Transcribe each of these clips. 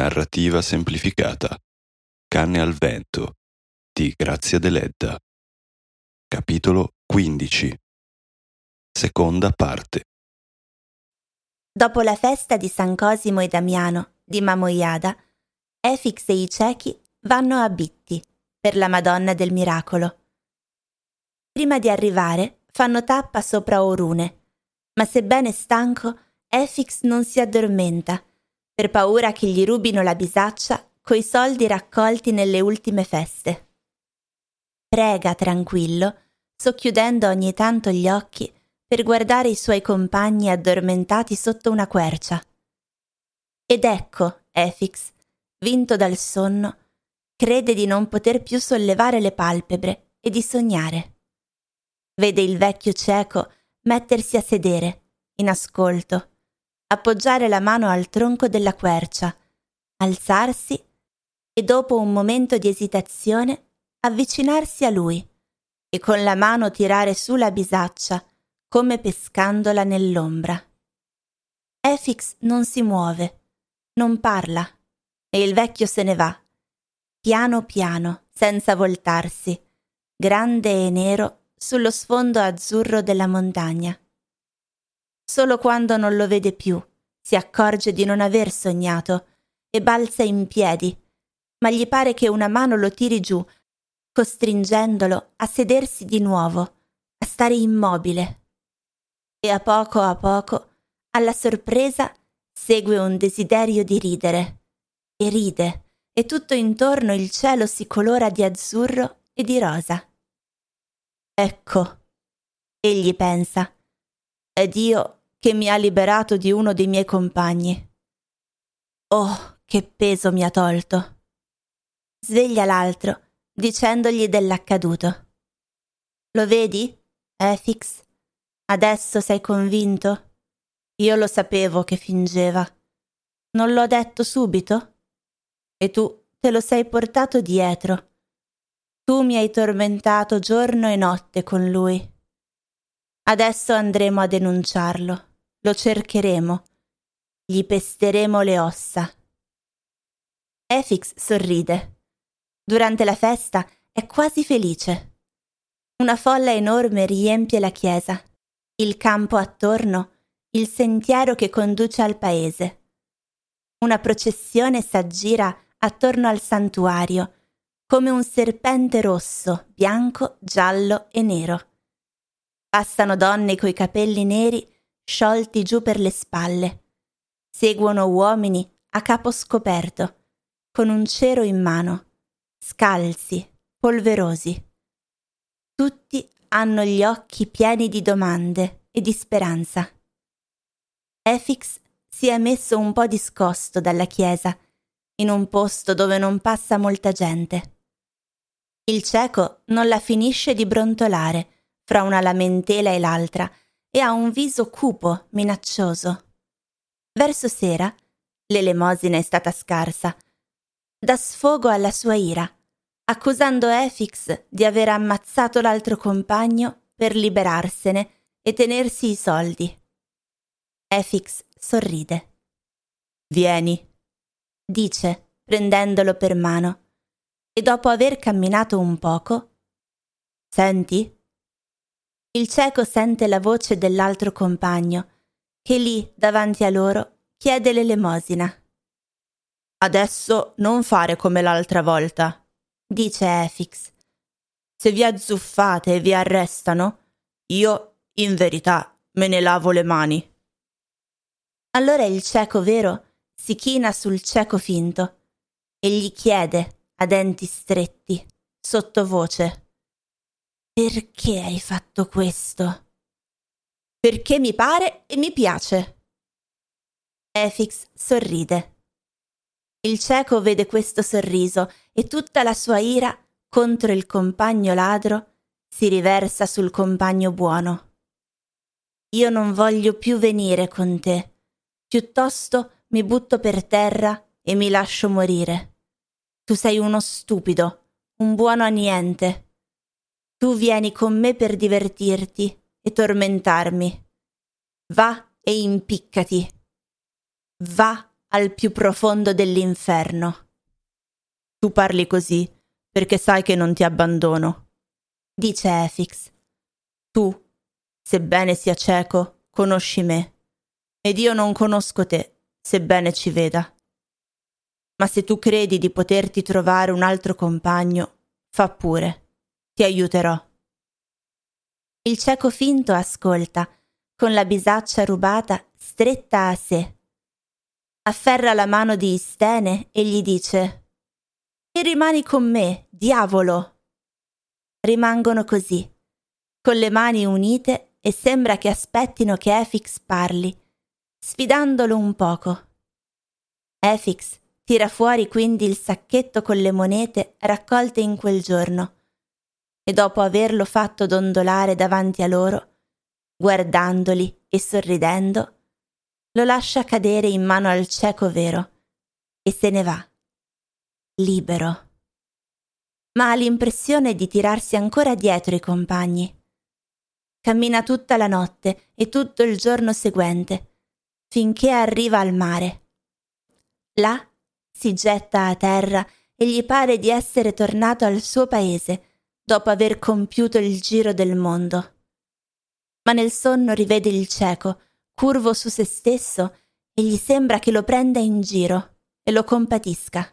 narrativa semplificata Canne al vento di Grazia Deledda. Capitolo 15. Seconda parte. Dopo la festa di San Cosimo e Damiano di Mamoiada, Efix e i ciechi vanno a Bitti per la Madonna del Miracolo. Prima di arrivare fanno tappa sopra Orune, ma sebbene stanco, Efix non si addormenta per paura che gli rubino la bisaccia coi soldi raccolti nelle ultime feste. Prega tranquillo, socchiudendo ogni tanto gli occhi per guardare i suoi compagni addormentati sotto una quercia. Ed ecco, Efix, vinto dal sonno, crede di non poter più sollevare le palpebre e di sognare. Vede il vecchio cieco mettersi a sedere, in ascolto, appoggiare la mano al tronco della quercia, alzarsi e dopo un momento di esitazione avvicinarsi a lui e con la mano tirare su la bisaccia come pescandola nell'ombra. Efix non si muove, non parla e il vecchio se ne va, piano piano, senza voltarsi, grande e nero sullo sfondo azzurro della montagna. Solo quando non lo vede più si accorge di non aver sognato e balza in piedi, ma gli pare che una mano lo tiri giù, costringendolo a sedersi di nuovo, a stare immobile. E a poco, alla sorpresa, segue un desiderio di ridere. E ride, e tutto intorno il cielo si colora di azzurro e di rosa. Ecco, egli pensa, è Dio che mi ha liberato di uno dei miei compagni. Oh, che peso mi ha tolto! Sveglia l'altro, dicendogli dell'accaduto. Lo vedi, Efix? Adesso sei convinto? Io lo sapevo che fingeva. Non l'ho detto subito? E tu te lo sei portato dietro. Tu mi hai tormentato giorno e notte con lui. Adesso andremo a denunciarlo. Lo cercheremo. Gli pesteremo le ossa. Efix sorride. Durante la festa è quasi felice. Una folla enorme riempie la chiesa, il campo attorno, il sentiero che conduce al paese. Una processione s'aggira attorno al santuario, come un serpente rosso, bianco, giallo e nero. Passano donne coi capelli neri sciolti giù per le spalle. Seguono uomini a capo scoperto, con un cero in mano, scalzi, polverosi. Tutti hanno gli occhi pieni di domande e di speranza. Efix si è messo un po' discosto dalla chiesa, in un posto dove non passa molta gente. Il cieco non la finisce di brontolare fra una lamentela e l'altra e ha un viso cupo, minaccioso. Verso sera, l'elemosina è stata scarsa, dà sfogo alla sua ira, accusando Efix di aver ammazzato l'altro compagno per liberarsene e tenersi i soldi. Efix sorride. «Vieni», dice, prendendolo per mano, e dopo aver camminato un poco, «Senti?» Il cieco sente la voce dell'altro compagno, che lì, davanti a loro, chiede l'elemosina. «Adesso non fare come l'altra volta», dice Efix. «Se vi azzuffate e vi arrestano, io, in verità, me ne lavo le mani». Allora il cieco vero si china sul cieco finto e gli chiede, a denti stretti, sottovoce: «Perché hai fatto questo?» «Perché mi pare e mi piace». Efix sorride. Il cieco vede questo sorriso e tutta la sua ira contro il compagno ladro si riversa sul compagno buono. «Io non voglio più venire con te, piuttosto mi butto per terra e mi lascio morire. Tu sei uno stupido, un buono a niente. Tu vieni con me per divertirti e tormentarmi. Va e impiccati. Va al più profondo dell'inferno. Tu parli così perché sai che non ti abbandono, dice Efix. Tu, sebbene sia cieco, conosci me, ed io non conosco te, sebbene ci veda. Ma se tu credi di poterti trovare un altro compagno, fa pure, ti aiuterò. Il cieco finto ascolta, con la bisaccia rubata stretta a sé. Afferra la mano di Istene e gli dice: «E rimani con me, diavolo!» Rimangono così, con le mani unite, e sembra che aspettino che Efix parli, sfidandolo un poco. Efix tira fuori quindi il sacchetto con le monete raccolte in quel giorno e, dopo averlo fatto dondolare davanti a loro, guardandoli e sorridendo, lo lascia cadere in mano al cieco vero e se ne va, libero. Ma ha l'impressione di tirarsi ancora dietro i compagni. Cammina tutta la notte e tutto il giorno seguente, finché arriva al mare. Là si getta a terra e gli pare di essere tornato al suo paese dopo aver compiuto il giro del mondo. Ma nel sonno rivede il cieco, curvo su se stesso, e gli sembra che lo prenda in giro e lo compatisca.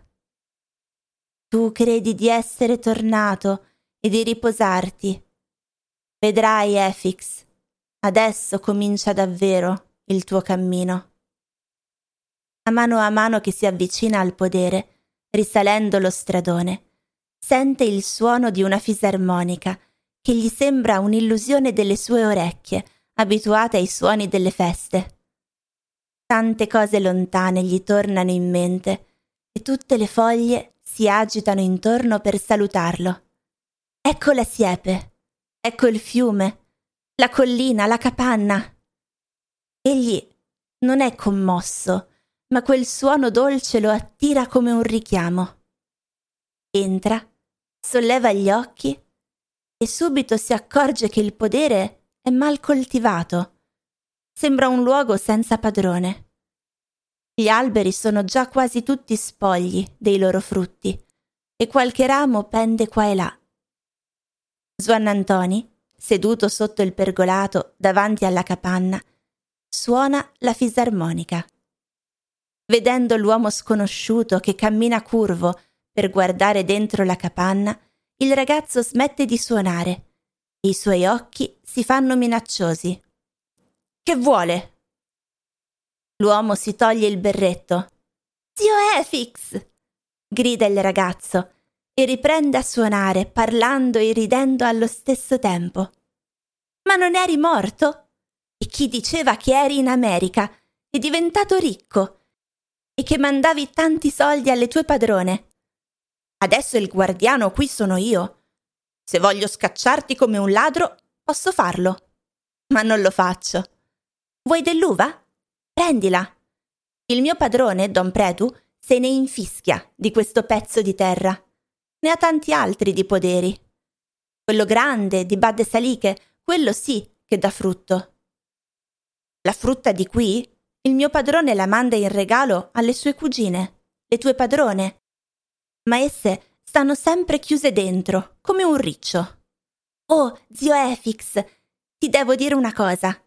Tu credi di essere tornato e di riposarti. Vedrai, Efix, adesso comincia davvero il tuo cammino. A mano che si avvicina al podere, risalendo lo stradone, sente il suono di una fisarmonica che gli sembra un'illusione delle sue orecchie, abituate ai suoni delle feste. Tante cose lontane gli tornano in mente e tutte le foglie si agitano intorno per salutarlo. Ecco la siepe, ecco il fiume, la collina, la capanna. Egli non è commosso, ma quel suono dolce lo attira come un richiamo. Entra, solleva gli occhi e subito si accorge che il podere è mal coltivato. Sembra un luogo senza padrone. Gli alberi sono già quasi tutti spogli dei loro frutti e qualche ramo pende qua e là. Zuanantoni, seduto sotto il pergolato davanti alla capanna, suona la fisarmonica. Vedendo l'uomo sconosciuto che cammina curvo per guardare dentro la capanna, il ragazzo smette di suonare e i suoi occhi si fanno minacciosi. «Che vuole?» L'uomo si toglie il berretto. «Zio Efix!» grida il ragazzo e riprende a suonare, parlando e ridendo allo stesso tempo. «Ma non eri morto? E chi diceva che eri in America è diventato ricco e che mandavi tanti soldi alle tue padrone. Adesso il guardiano qui sono io. Se voglio scacciarti come un ladro, posso farlo. Ma non lo faccio. Vuoi dell'uva? Prendila. Il mio padrone, Don Predu, se ne infischia di questo pezzo di terra. Ne ha tanti altri di poderi. Quello grande, di Badde Saliche, quello sì che dà frutto. La frutta di qui il mio padrone la manda in regalo alle sue cugine, le tue padrone, ma esse stanno sempre chiuse dentro, come un riccio. Oh, zio Efix, ti devo dire una cosa.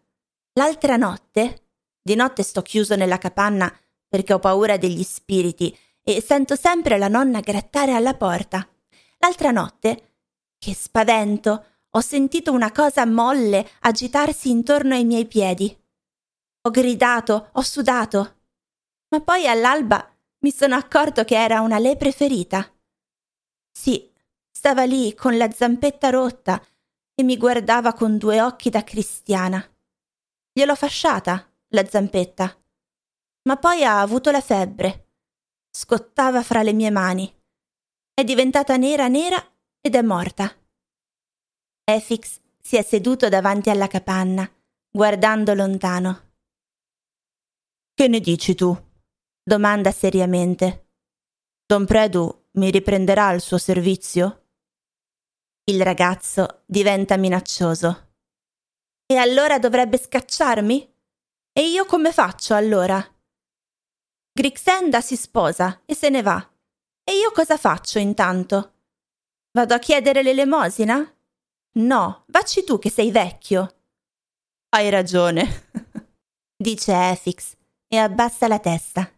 L'altra notte, di notte sto chiuso nella capanna perché ho paura degli spiriti e sento sempre la nonna grattare alla porta. L'altra notte, che spavento, ho sentito una cosa molle agitarsi intorno ai miei piedi. Ho gridato, ho sudato, ma poi all'alba mi sono accorto che era una lepre ferita. Sì, stava lì con la zampetta rotta e mi guardava con due occhi da cristiana. Gliel'ho fasciata, la zampetta, ma poi ha avuto la febbre. Scottava fra le mie mani. È diventata nera nera ed è morta. Efix si è seduto davanti alla capanna, guardando lontano. «Che ne dici tu?» domanda seriamente. «Don Predu mi riprenderà al suo servizio?» Il ragazzo diventa minaccioso. «E allora dovrebbe scacciarmi? E io come faccio allora?» Grixenda si sposa e se ne va. E io cosa faccio intanto? Vado a chiedere l'elemosina? No, vacci tu che sei vecchio. Hai ragione, dice Efix e abbassa la testa.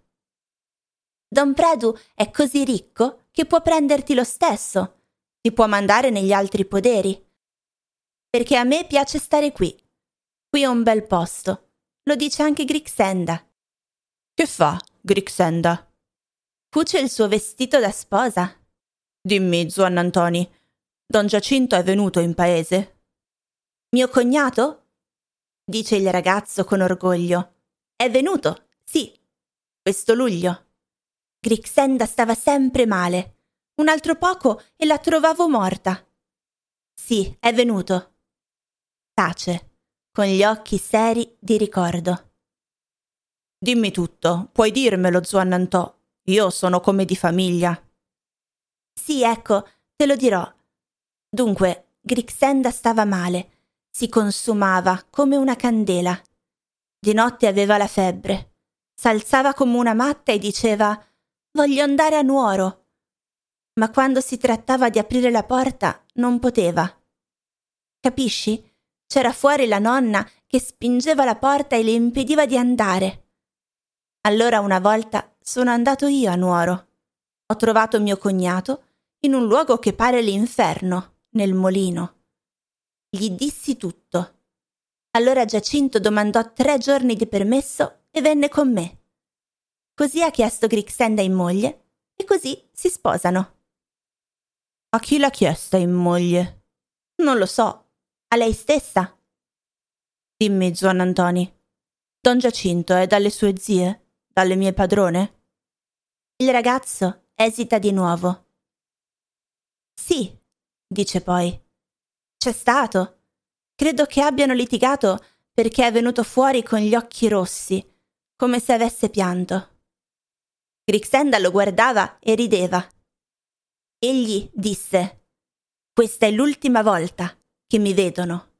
Don Predu è così ricco che può prenderti lo stesso, ti può mandare negli altri poderi. Perché a me piace stare qui. Qui è un bel posto, lo dice anche Grixenda. Che fa, Grixenda? Cuce il suo vestito da sposa. Dimmi, Zuanantoni, Don Giacinto è venuto in paese? Mio cognato? Dice il ragazzo con orgoglio. È venuto, sì, questo luglio. Grixenda stava sempre male. Un altro poco e la trovavo morta. Sì, è venuto. Tace, con gli occhi seri di ricordo. Dimmi tutto, puoi dirmelo, Zuanantò. Io sono come di famiglia. Sì, ecco, te lo dirò. Dunque, Grixenda stava male, si consumava come una candela. Di notte aveva la febbre, s'alzava come una matta e diceva «Voglio andare a Nuoro». Ma quando si trattava di aprire la porta non poteva. Capisci? C'era fuori la nonna che spingeva la porta e le impediva di andare. Allora una volta sono andato io a Nuoro. Ho trovato mio cognato in un luogo che pare l'inferno, nel molino. Gli dissi tutto. Allora Giacinto domandò 3 giorni di permesso e venne con me. Così ha chiesto Grixenda in moglie e così si sposano. A chi l'ha chiesta in moglie? Non lo so. A lei stessa? Dimmi, Zuanantoni, Don Giacinto è dalle sue zie? Dalle mie padrone? Il ragazzo esita di nuovo. Sì, dice poi. C'è stato. Credo che abbiano litigato perché è venuto fuori con gli occhi rossi, come se avesse pianto. Grixenda lo guardava e rideva. Egli disse: «Questa è l'ultima volta che mi vedono».